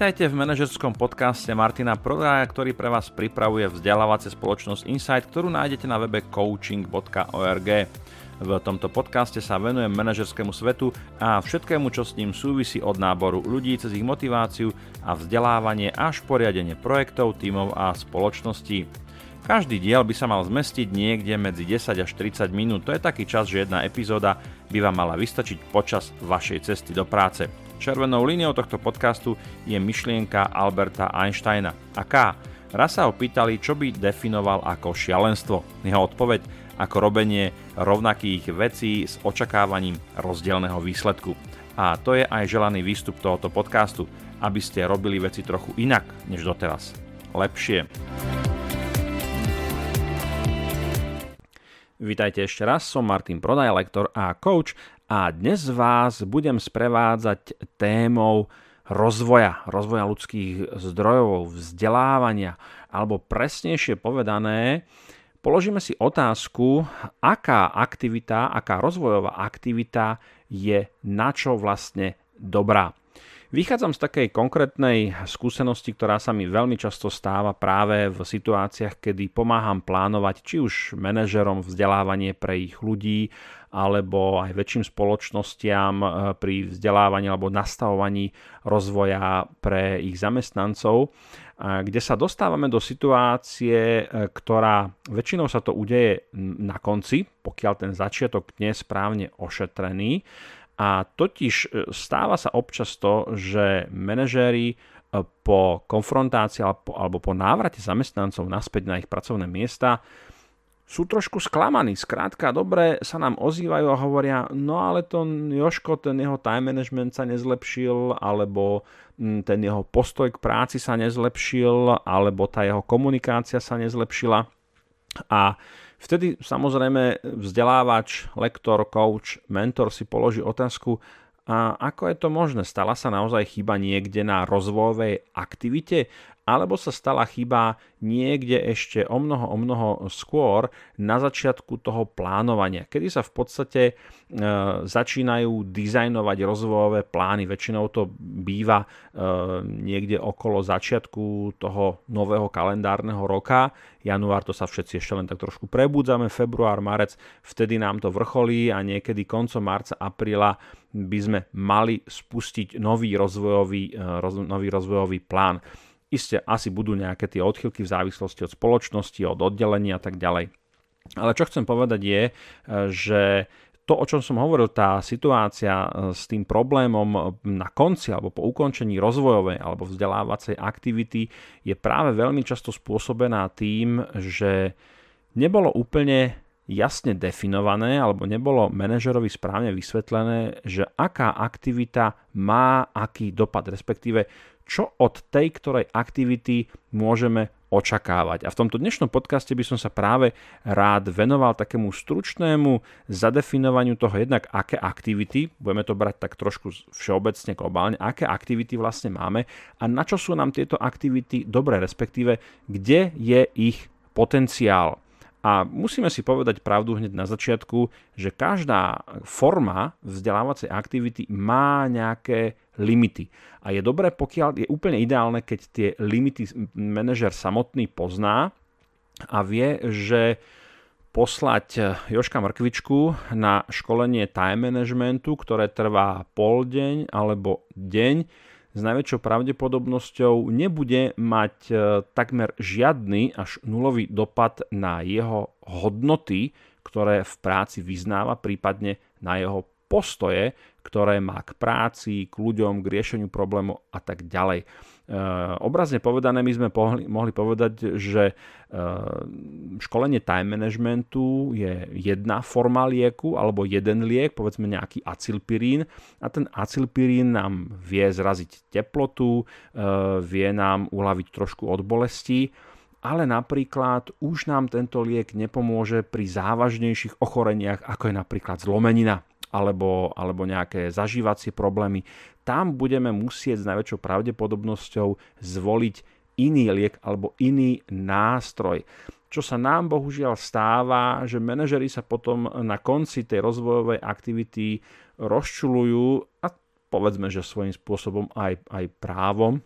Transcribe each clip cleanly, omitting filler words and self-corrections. Vítajte v manažerskom podcaste Martina Prodaja, ktorý pre vás pripravuje vzdelávacia spoločnosť Insight, ktorú nájdete na webe coaching.org. V tomto podcaste sa venujem manažerskému svetu a všetkému, čo s ním súvisí, od náboru ľudí cez ich motiváciu a vzdelávanie až po riadenie projektov, tímov a spoločností. Každý diel by sa mal zmestiť niekde medzi 10 až 30 minút. To je taký čas, že jedna epizóda by vám mala vystačiť počas vašej cesty do práce. Červenou líniou tohto podcastu je myšlienka Alberta Einsteina. A K. Raz sa ho pýtali, čo by definoval ako šialenstvo. Jeho odpoveď: ako robenie rovnakých vecí s očakávaním rozdielneho výsledku. A to je aj želaný výstup tohoto podcastu, aby ste robili veci trochu inak než doteraz. Lepšie. Vítajte ešte raz, som Martin Prodaj, lektor a coach, a dnes vás budem sprevádzať témou rozvoja ľudských zdrojov, vzdelávania, alebo presnejšie povedané, položíme si otázku, aká rozvojová aktivita je na čo vlastne dobrá. Vychádzam z takej konkrétnej skúsenosti, ktorá sa mi veľmi často stáva práve v situáciách, kedy pomáham plánovať či už manažerom vzdelávanie pre ich ľudí, alebo aj väčším spoločnostiam pri vzdelávaní alebo nastavovaní rozvoja pre ich zamestnancov, kde sa dostávame do situácie, ktorá väčšinou sa to udeje na konci, pokiaľ ten začiatok nie je správne ošetrený. A totiž stáva sa občas to, že manažéri po konfrontácii alebo po návrate zamestnancov naspäť na ich pracovné miesta sú trošku sklamaní. Skrátka, dobre sa nám ozývajú a hovoria: no ale to Jožko, ten jeho time management sa nezlepšil, alebo ten jeho postoj k práci sa nezlepšil, alebo tá jeho komunikácia sa nezlepšila. A vtedy samozrejme vzdelávač, lektor, coach, mentor si položí otázku, a ako je to možné? Stala sa naozaj chyba niekde na rozvojovej aktivite? Alebo sa stala chyba niekde ešte o mnoho skôr na začiatku toho plánovania, kedy sa v podstate začínajú dizajnovať rozvojové plány? Väčšinou to býva niekde okolo začiatku toho nového kalendárneho roka. Január, to sa všetci ešte len tak trošku prebudzame, február, marec, vtedy nám to vrcholí a niekedy koncom marca, apríla by sme mali spustiť nový rozvojový plán. Isté, asi budú nejaké tie odchylky v závislosti od spoločnosti, od oddelenia a tak ďalej. Ale čo chcem povedať je, že to, o čom som hovoril, tá situácia s tým problémom na konci alebo po ukončení rozvojovej alebo vzdelávacej aktivity je práve veľmi často spôsobená tým, že nebolo úplne jasne definované alebo nebolo manažerovi správne vysvetlené, že aká aktivita má aký dopad, respektíve čo od tej ktorej aktivity môžeme očakávať. A v tomto dnešnom podcaste by som sa práve rád venoval takému stručnému zadefinovaniu toho, jednak aké aktivity, budeme to brať tak trošku všeobecne, globálne, aké aktivity vlastne máme a na čo sú nám tieto aktivity dobré, respektíve kde je ich potenciál. A musíme si povedať pravdu hneď na začiatku, že každá forma vzdelávacej aktivity má nejaké limity. A je dobré, pokiaľ je úplne ideálne, keď tie limity manažer samotný pozná a vie, že poslať Jožka Mrkvičku na školenie time managementu, ktoré trvá pol deň alebo deň, s najväčšou pravdepodobnosťou nebude mať takmer žiadny až nulový dopad na jeho hodnoty, ktoré v práci vyznáva, prípadne na jeho postoje, ktoré má k práci, k ľuďom, k riešeniu problémov a tak ďalej. Obrazne povedané, my sme mohli povedať, že školenie time managementu je jedna forma lieku alebo jeden liek, povedzme nejaký acylpirín, a ten acylpirín nám vie zraziť teplotu, vie nám uľaviť trošku od bolesti, ale napríklad už nám tento liek nepomôže pri závažnejších ochoreniach, ako je napríklad zlomenina alebo nejaké zažívacie problémy. Tam budeme musieť s najväčšou pravdepodobnosťou zvoliť iný liek alebo iný nástroj. Čo sa nám bohužiaľ stáva, že manažeri sa potom na konci tej rozvojovej aktivity rozčulujú, a povedzme, že svojím spôsobom aj právom,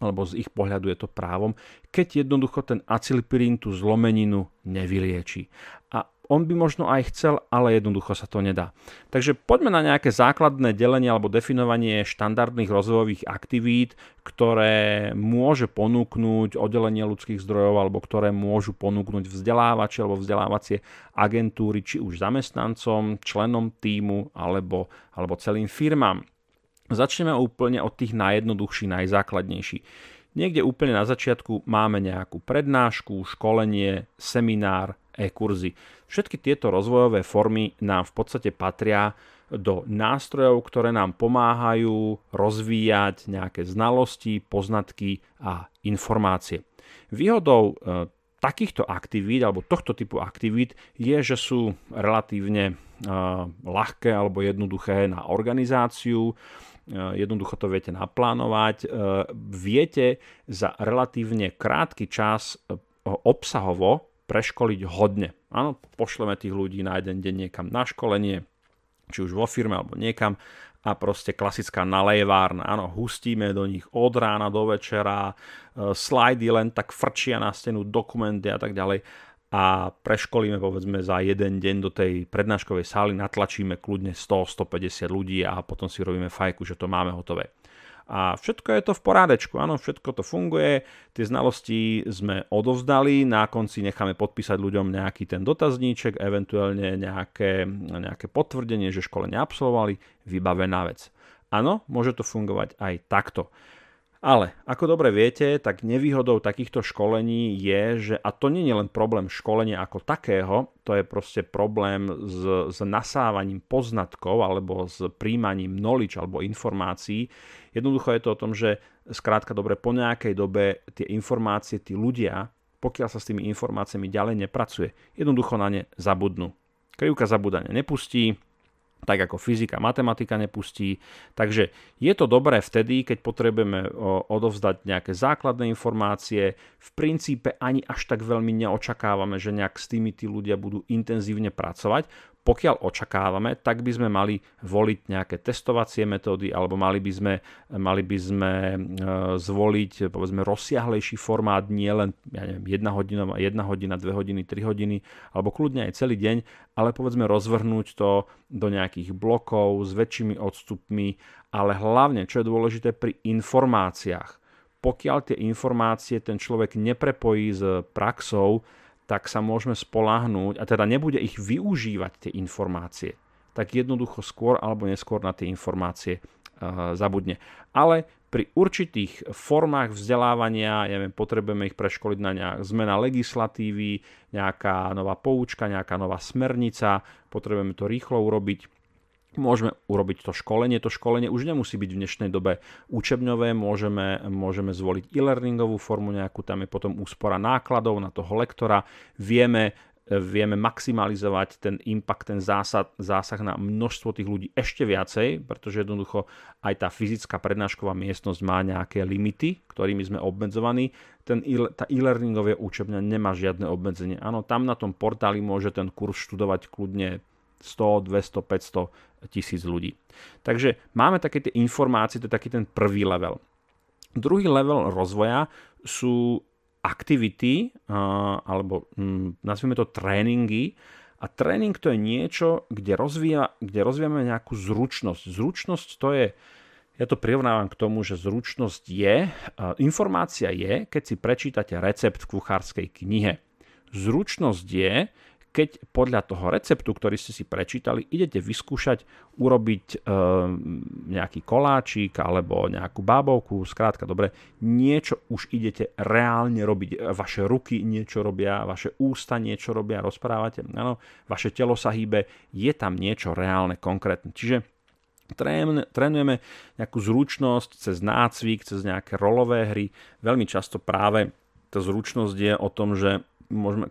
alebo z ich pohľadu je to právom, keď jednoducho ten acylpirín tú zlomeninu nevylieči. A on by možno aj chcel, ale jednoducho sa to nedá. Takže poďme na nejaké základné delenie alebo definovanie štandardných rozvojových aktivít, ktoré môže ponúknuť oddelenie ľudských zdrojov alebo ktoré môžu ponúknuť vzdelávači alebo vzdelávacie agentúry, či už zamestnancom, členom tímu alebo celým firmám. Začneme úplne od tých najjednoduchších, najzákladnejších. Niekde úplne na začiatku máme nejakú prednášku, školenie, seminár, e-kurzy. Všetky tieto rozvojové formy nám v podstate patria do nástrojov, ktoré nám pomáhajú rozvíjať nejaké znalosti, poznatky a informácie. Výhodou takýchto aktivít alebo tohto typu aktivít je, že sú relatívne ľahké alebo jednoduché na organizáciu. Jednoducho to viete naplánovať. Viete za relatívne krátky čas obsahovo preškoliť hodne. Áno, pošleme tých ľudí na jeden deň niekam na školenie, či už vo firme alebo niekam, a proste klasická nalejvárna. Áno, hustíme do nich od rána do večera, slajdy len tak frčia na stenu, dokumenty a tak ďalej. A preškolíme povedzme za jeden deň do tej prednáškovej sály, natlačíme kľudne 100-150 ľudí a potom si robíme fajku, že to máme hotové. A všetko je to v porádečku, áno, všetko to funguje, tie znalosti sme odovzdali, na konci necháme podpísať ľuďom nejaký ten dotazníček, eventuálne nejaké potvrdenie, že školenie absolvovali, vybavená vec. Áno, môže to fungovať aj takto. Ale ako dobre viete, tak nevýhodou takýchto školení je, že, a to nie je len problém školenia ako takého, to je proste problém s nasávaním poznatkov alebo s príjmaním knowledge alebo informácií. Jednoducho je to o tom, že skrátka dobre po nejakej dobe tie informácie, tí ľudia, pokiaľ sa s tými informáciami ďalej nepracuje, jednoducho na ne zabudnú. Krivka zabudania nepustí, tak ako fyzika, matematika nepustí. Takže je to dobré vtedy, keď potrebujeme odovzdať nejaké základné informácie. V princípe ani až tak veľmi neočakávame, že nejak s tými tí ľudia budú intenzívne pracovať. Pokiaľ očakávame, tak by sme mali voliť nejaké testovacie metódy alebo mali by sme zvoliť povedzme rozsiahlejší formát, nie len 1 hodina, 2 hodiny, 3 hodiny alebo kľudne aj celý deň, ale povedzme rozvrhnúť to do nejakých blokov s väčšími odstupmi, ale hlavne, čo je dôležité pri informáciách. Pokiaľ tie informácie ten človek neprepojí s praxou, tak sa môžeme spoľahnúť, a teda nebude ich využívať tie informácie, tak jednoducho skôr alebo neskôr na tie informácie zabudne. Ale pri určitých formách vzdelávania, potrebujeme ich preškoliť na nejaká zmena legislatívy, nejaká nová poučka, nejaká nová smernica, potrebujeme to rýchlo urobiť. Môžeme urobiť to školenie. To školenie už nemusí byť v dnešnej dobe učebňové, môžeme zvoliť e-learningovú formu nejakú, tam je potom úspora nákladov na toho lektora. Vieme maximalizovať ten impact, ten zásah na množstvo tých ľudí ešte viacej, pretože jednoducho aj tá fyzická prednášková miestnosť má nejaké limity, ktorými sme obmedzovaní. Tá e-learningová učebňa nemá žiadne obmedzenie. Áno, tam na tom portáli môže ten kurz študovať kľudne 100, 200, 500 tisíc ľudí. Takže máme také tie informácie, to je taký ten prvý level. Druhý level rozvoja sú aktivity, alebo nazvime to tréningy. A tréning to je niečo, kde rozvíjame nejakú zručnosť. Zručnosť to je, ja to prirovnávam k tomu, že zručnosť je, informácia je, keď si prečítate recept v kuchárskej knihe. Zručnosť je, keď podľa toho receptu, ktorý ste si prečítali, idete vyskúšať urobiť nejaký koláčik alebo nejakú bábovku, skrátka dobre, niečo už idete reálne robiť. Vaše ruky niečo robia, vaše ústa niečo robia, rozprávate, áno, vaše telo sa hýbe, je tam niečo reálne, konkrétne. Čiže trénujeme nejakú zručnosť cez nácvik, cez nejaké rolové hry. Veľmi často práve tá zručnosť je o tom, že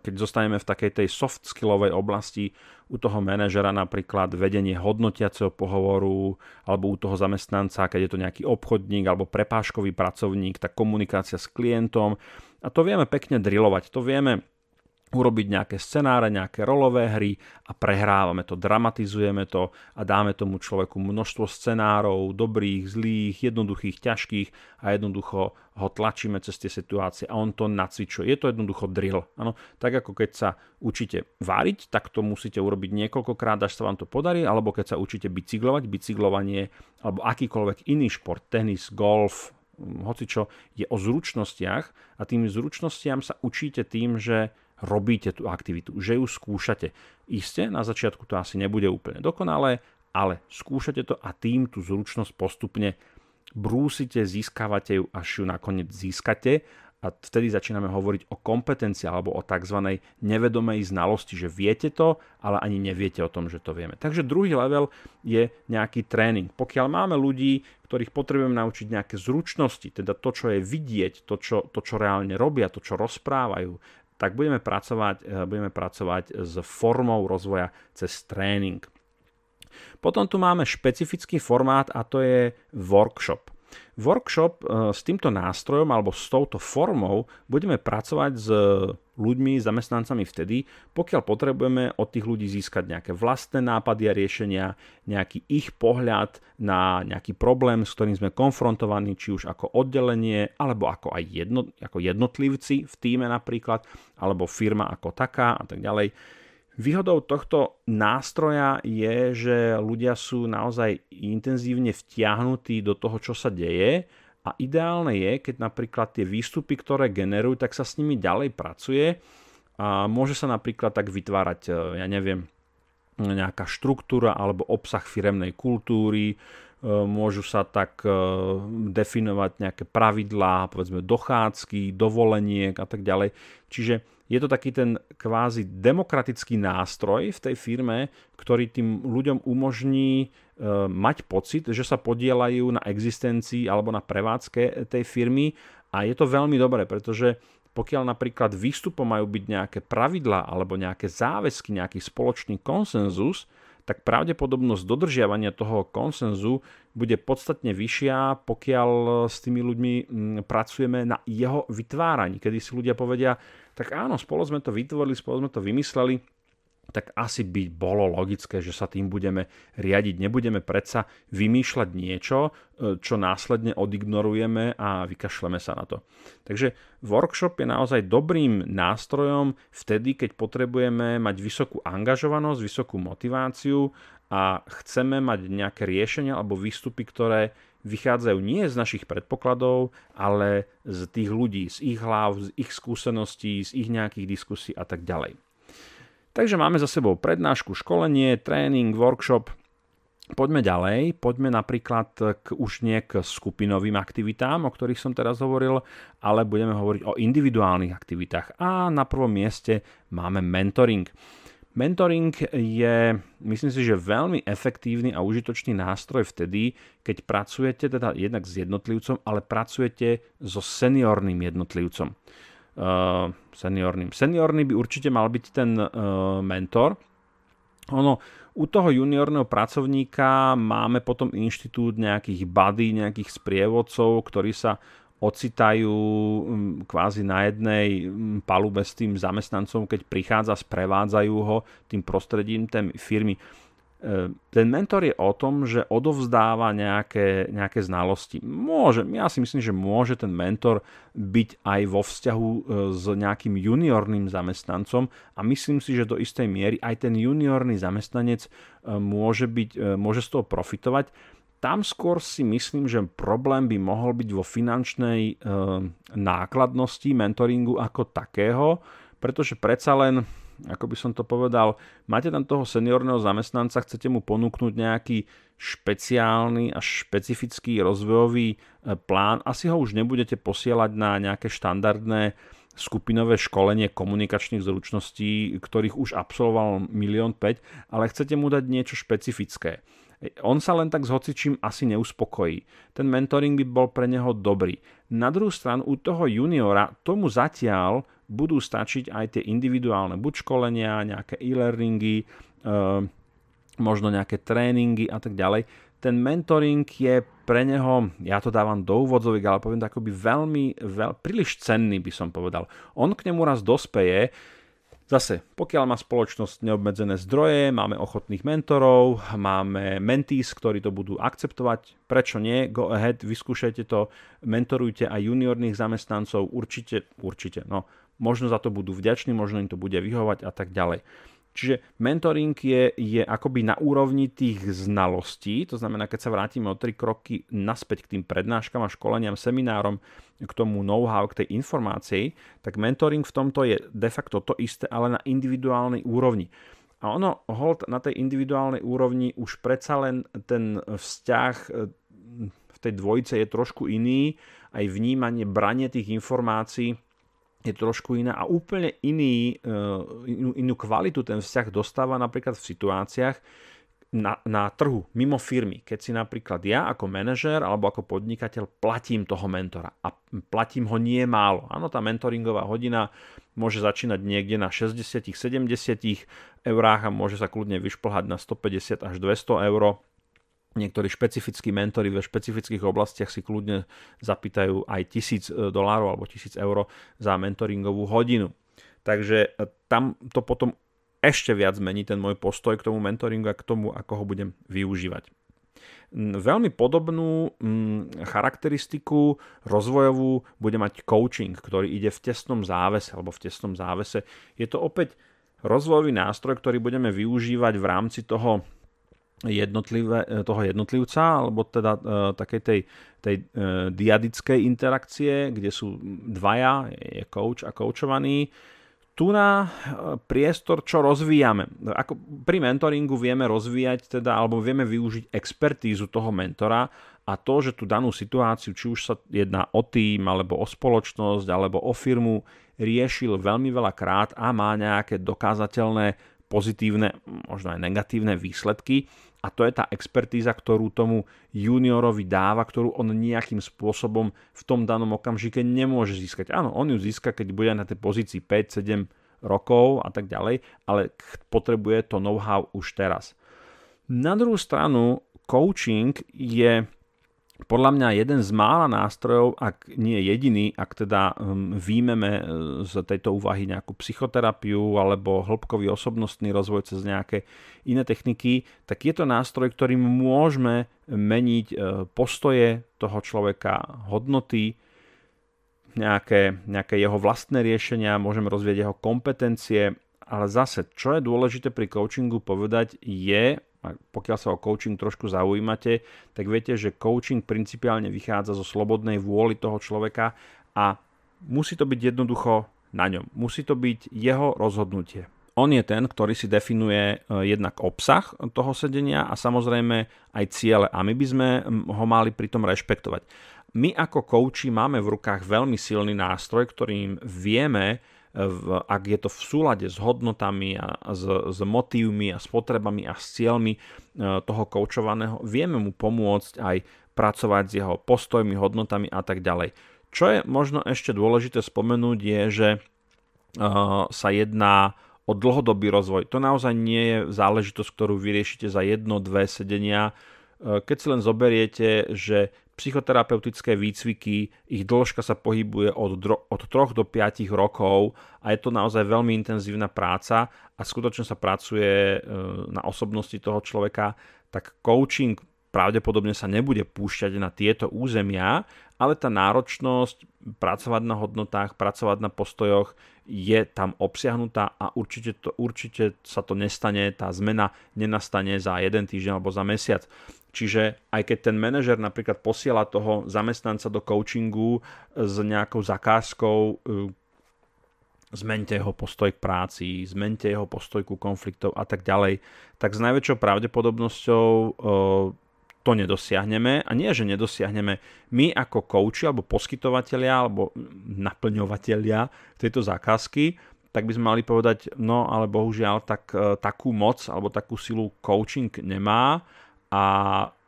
keď zostaneme v takej tej soft skillovej oblasti, u toho manažera napríklad vedenie hodnotiaceho pohovoru, alebo u toho zamestnanca, keď je to nejaký obchodník alebo prepážkový pracovník, tá komunikácia s klientom. A to vieme pekne drillovať, to vieme urobiť nejaké scenáre, nejaké rolové hry a prehrávame to, dramatizujeme to a dáme tomu človeku množstvo scenárov, dobrých, zlých, jednoduchých, ťažkých a jednoducho ho tlačíme cez tie situácie a on to nacvičuje. Je to jednoducho drill. Ano, tak ako keď sa učíte váriť, tak to musíte urobiť niekoľkokrát, až sa vám to podarí, alebo keď sa učíte bicyklovať, bicyklovanie alebo akýkoľvek iný šport, tenis, golf, hocičo, je o zručnostiach a tým zručnostiam sa učíte tým, že robíte tú aktivitu, že ju skúšate. Isté, na začiatku to asi nebude úplne dokonalé, ale skúšate to a tým tú zručnosť postupne brúsite, získavate ju, až ju nakoniec získate a vtedy začíname hovoriť o kompetencii alebo o tzv. Nevedomej znalosti, že viete to, ale ani neviete o tom, že to vieme. Takže druhý level je nejaký tréning. Pokiaľ máme ľudí, ktorých potrebujeme naučiť nejaké zručnosti, teda to, čo je vidieť, to, čo reálne robia, to, čo rozprávajú, tak budeme pracovať s formou rozvoja cez tréning. Potom tu máme špecifický formát a to je workshop. Workshop s týmto nástrojom alebo s touto formou budeme pracovať s ľuďmi, zamestnancami vtedy, pokiaľ potrebujeme od tých ľudí získať nejaké vlastné nápady a riešenia, nejaký ich pohľad na nejaký problém, s ktorým sme konfrontovaní, či už ako oddelenie, alebo ako aj jednotlivci v tíme napríklad, alebo firma ako taká a tak ďalej. Výhodou tohto nástroja je, že ľudia sú naozaj intenzívne vtiahnutí do toho, čo sa deje. A ideálne je, keď napríklad tie výstupy, ktoré generujú, tak sa s nimi ďalej pracuje. A môže sa napríklad tak vytvárať, nejaká štruktúra alebo obsah firemnej kultúry. Môžu sa tak definovať nejaké pravidlá, povedzme dochádzky, dovoleniek a tak ďalej. Čiže je to taký ten kvázi demokratický nástroj v tej firme, ktorý tým ľuďom umožní mať pocit, že sa podieľajú na existencii alebo na prevádzke tej firmy a je to veľmi dobré, pretože pokiaľ napríklad výstupom majú byť nejaké pravidlá alebo nejaké záväzky, nejaký spoločný konsenzus, tak pravdepodobnosť dodržiavania toho konsenzu bude podstatne vyššia, pokiaľ s tými ľuďmi pracujeme na jeho vytváraní. Kedy si ľudia povedia, tak áno, spolu sme to vytvorili, spolu sme to vymysleli, tak asi by bolo logické, že sa tým budeme riadiť. Nebudeme predsa vymýšľať niečo, čo následne odignorujeme a vykašleme sa na to. Takže workshop je naozaj dobrým nástrojom vtedy, keď potrebujeme mať vysokú angažovanosť, vysokú motiváciu a chceme mať nejaké riešenia alebo výstupy, ktoré vychádzajú nie z našich predpokladov, ale z tých ľudí, z ich hlav, z ich skúseností, z ich nejakých diskusí a tak ďalej. Takže máme za sebou prednášku, školenie, tréning, workshop. Poďme ďalej, poďme napríklad už nie k skupinovým aktivitám, o ktorých som teraz hovoril, ale budeme hovoriť o individuálnych aktivitách. A na prvom mieste máme mentoring. Mentoring je, myslím si, že veľmi efektívny a užitočný nástroj vtedy, keď pracujete teda jednak s jednotlivcom, ale pracujete so seniorným jednotlivcom. Seniorný by určite mal byť ten mentor. U toho juniorného pracovníka máme potom inštitút nejakých buddy, nejakých sprievodcov, ktorí sa ocitajú kvázi na jednej palube s tým zamestnancom, keď prichádza, sprevádzajú ho tým prostredím tej firmy. Ten mentor je o tom, že odovzdáva nejaké znalosti. Ja si myslím, že môže ten mentor byť aj vo vzťahu s nejakým juniorným zamestnancom a myslím si, že do istej miery aj ten juniorný zamestnanec môže z toho profitovať. Tam skôr si myslím, že problém by mohol byť vo finančnej nákladnosti mentoringu ako takého, pretože predsa len, ako by som to povedal, máte tam toho seniorného zamestnanca, chcete mu ponúknuť nejaký špeciálny a špecifický rozvojový plán. Asi ho už nebudete posielať na nejaké štandardné skupinové školenie komunikačných zručností, ktorých už absolvoval 1,5 milióna, ale chcete mu dať niečo špecifické. On sa len tak s hocičím asi neuspokojí. Ten mentoring by bol pre neho dobrý. Na druhú stranu u toho juniora tomu zatiaľ budú stačiť aj tie individuálne buď školenia, nejaké e-learningy, možno nejaké tréningy a tak ďalej. Ten mentoring je pre neho, ja to dávam do úvodzoviek, ale poviem to akoby príliš cenný, by som povedal. On k nemu raz dospeje, Zase, pokiaľ má spoločnosť neobmedzené zdroje, máme ochotných mentorov, máme mentees, ktorí to budú akceptovať, prečo nie? Go ahead, vyskúšajte to, mentorujte aj juniorných zamestnancov, určite, no možno za to budú vďační, možno im to bude vyhovať a tak ďalej. Čiže mentoring je akoby na úrovni tých znalostí, to znamená, keď sa vrátime o 3 kroky naspäť k tým prednáškam a školeniam, seminárom, k tomu know-how, k tej informácii, tak mentoring v tomto je de facto to isté, ale na individuálnej úrovni. A ono, hold, na tej individuálnej úrovni už predsa len ten vzťah v tej dvojice je trošku iný, aj vnímanie, branie tých informácií je trošku iná a úplne inú kvalitu ten vzťah dostáva napríklad v situáciách na trhu, mimo firmy. Keď si napríklad ja ako manažér alebo ako podnikateľ platím toho mentora a platím ho nie málo. Áno, tá mentoringová hodina môže začínať niekde na 60-70 eurách a môže sa kľudne vyšplhať na 150 až 200 eur. Niektorí špecifickí mentori ve špecifických oblastiach si kľudne zapýtajú aj $1,000 alebo €1,000 za mentoringovú hodinu. Takže tam to potom ešte viac mení ten môj postoj k tomu mentoringu a k tomu, ako ho budem využívať. Veľmi podobnú charakteristiku rozvojovú bude mať coaching, ktorý ide v tesnom závese alebo v tesnom závese. Je to opäť rozvojový nástroj, ktorý budeme využívať v rámci toho jednotlivca, alebo teda takej tej dyadickej interakcie, kde sú dvaja, je coach a coachovaný. Tu na priestor, čo rozvíjame. Ako pri mentoringu vieme rozvíjať, teda, alebo vieme využiť expertízu toho mentora a to, že tú danú situáciu, či už sa jedná o tým, alebo o spoločnosť, alebo o firmu, riešil veľmi veľa krát a má nejaké dokázateľné pozitívne, možno aj negatívne výsledky a to je tá expertíza, ktorú tomu juniorovi dáva, ktorú on nejakým spôsobom v tom danom okamžike nemôže získať. Áno, on ju získa, keď bude na tej pozícii 5-7 rokov a tak ďalej, ale potrebuje to know-how už teraz. Na druhú stranu, coaching je podľa mňa jeden z mála nástrojov, ak nie jediný, ak teda výjmeme z tejto úvahy nejakú psychoterapiu alebo hĺbkový osobnostný rozvoj cez nejaké iné techniky, tak je to nástroj, ktorým môžeme meniť postoje toho človeka, hodnoty, nejaké jeho vlastné riešenia, môžeme rozvieť jeho kompetencie, ale zase, čo je dôležité pri coachingu povedať je, a pokiaľ sa o coaching trošku zaujímate, tak viete, že coaching principiálne vychádza zo slobodnej vôly toho človeka a musí to byť jednoducho na ňom. Musí to byť jeho rozhodnutie. On je ten, ktorý si definuje jednak obsah toho sedenia a samozrejme aj ciele a my by sme ho mali pritom rešpektovať. My ako coachi máme v rukách veľmi silný nástroj, ktorým vieme, ak je to v súlade s hodnotami a s motívmi a s potrebami a s cieľmi toho koučovaného, vieme mu pomôcť aj pracovať s jeho postojmi, hodnotami a tak ďalej. Čo je možno ešte dôležité spomenúť je, že sa jedná o dlhodobý rozvoj. To naozaj nie je záležitosť, ktorú vyriešite za 1-2 sedenia. Keď si len zoberiete, že psychoterapeutické výcviky, ich dĺžka sa pohybuje od 3 do 5 rokov a je to naozaj veľmi intenzívna práca a skutočne sa pracuje na osobnosti toho človeka, tak coaching pravdepodobne sa nebude púšťať na tieto územia, ale tá náročnosť pracovať na hodnotách, pracovať na postojoch je tam obsiahnutá a určite sa to nestane, tá zmena nenastane za 1 týždeň alebo za mesiac. Čiže aj keď ten manažer napríklad posiela toho zamestnanca do coachingu s nejakou zakázkou, zmente jeho postoj k práci, zmente jeho postoj ku konfliktov a tak ďalej, tak s najväčšou pravdepodobnosťou to nedosiahneme. A nie, že nedosiahneme. My ako coachi alebo poskytovatelia alebo naplňovatelia tejto zákazky, tak by sme mali povedať, no ale bohužiaľ takú moc alebo takú silu coaching nemá a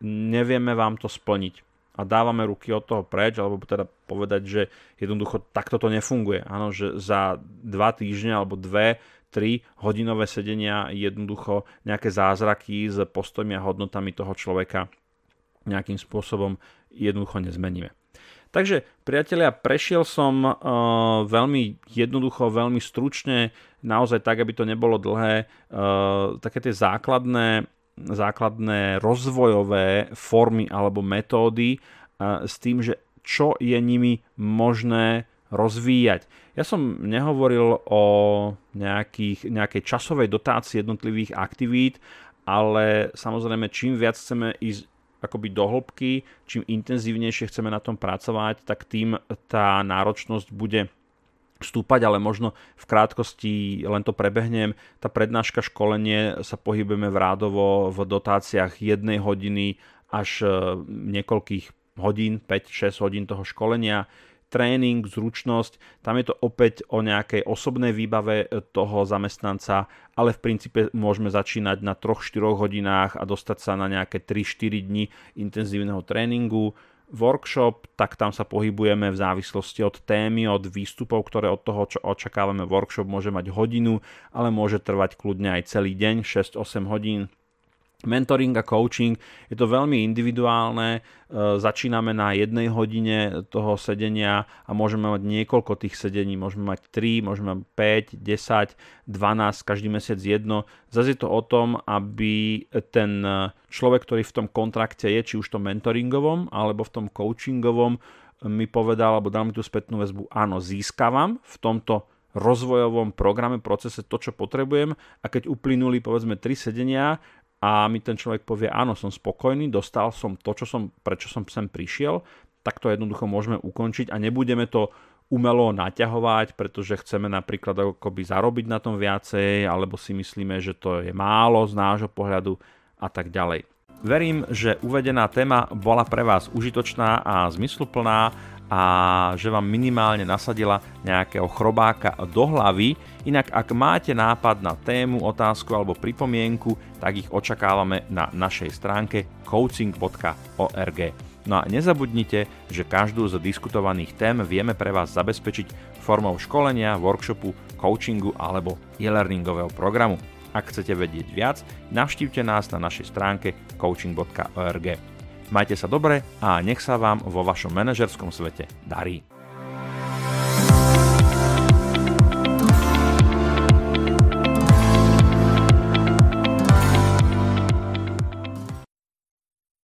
nevieme vám to splniť. A dávame ruky od toho preč, alebo teda povedať, že jednoducho takto to nefunguje. Áno, že za 2 týždne alebo 2-3 hodinové sedenia jednoducho nejaké zázraky s postojmi a hodnotami toho človeka nejakým spôsobom jednoducho nezmeníme. Takže, priatelia, prešiel som veľmi jednoducho, veľmi stručne, naozaj tak, aby to nebolo dlhé, také tie základné rozvojové formy alebo metódy s tým, že čo je nimi možné rozvíjať. Ja som nehovoril o nejakej časovej dotácii jednotlivých aktivít, ale samozrejme, čím viac chceme ísť akoby do hĺbky, čím intenzívnejšie chceme na tom pracovať, tak tým tá náročnosť bude stúpať, ale možno v krátkosti len to prebehnem. Tá prednáška, školenie, sa pohybujeme v rádovo v dotáciách 1 hodiny až niekoľkých hodín, 5-6 hodín toho školenia. Tréning, zručnosť, tam je to opäť o nejakej osobnej výbave toho zamestnanca, ale v princípe môžeme začínať na 3-4 hodinách a dostať sa na nejaké 3-4 dni intenzívneho tréningu. Workshop, tak tam sa pohybujeme v závislosti od témy, od výstupov, ktoré od toho, čo očakávame. Workshop môže mať hodinu, ale môže trvať kľudne aj celý deň, 6-8 hodín. Mentoring a coaching, je to veľmi individuálne, začíname na 1 hodine toho sedenia a môžeme mať niekoľko tých sedení, môžeme mať 3, môžeme mať 5, 10, 12, každý mesiac jedno. Zase je to o tom, aby ten človek, ktorý v tom kontrakte je, či už v tom mentoringovom alebo v tom coachingovom, mi povedal, alebo dal mi tú spätnú väzbu, áno, získavam v tomto rozvojovom programe, procese to, čo potrebujem, a keď uplynuli povedzme 3 sedenia, a mi ten človek povie, áno, som spokojný, dostal som to, prečo som sem prišiel, tak to jednoducho môžeme ukončiť a nebudeme to umelo naťahovať, pretože chceme napríklad akoby zarobiť na tom viacej, alebo si myslíme, že to je málo z nášho pohľadu a tak ďalej. Verím, že uvedená téma bola pre vás užitočná a zmysluplná a že vám minimálne nasadila nejakého chrobáka do hlavy. Inak ak máte nápad na tému, otázku alebo pripomienku, tak ich očakávame na našej stránke coaching.org. No a nezabudnite, že každú z diskutovaných tém vieme pre vás zabezpečiť formou školenia, workshopu, coachingu alebo e-learningového programu. Ak chcete vedieť viac, navštívte nás na našej stránke coaching.org. Majte sa dobre a nech sa vám vo vašom manažerskom svete darí.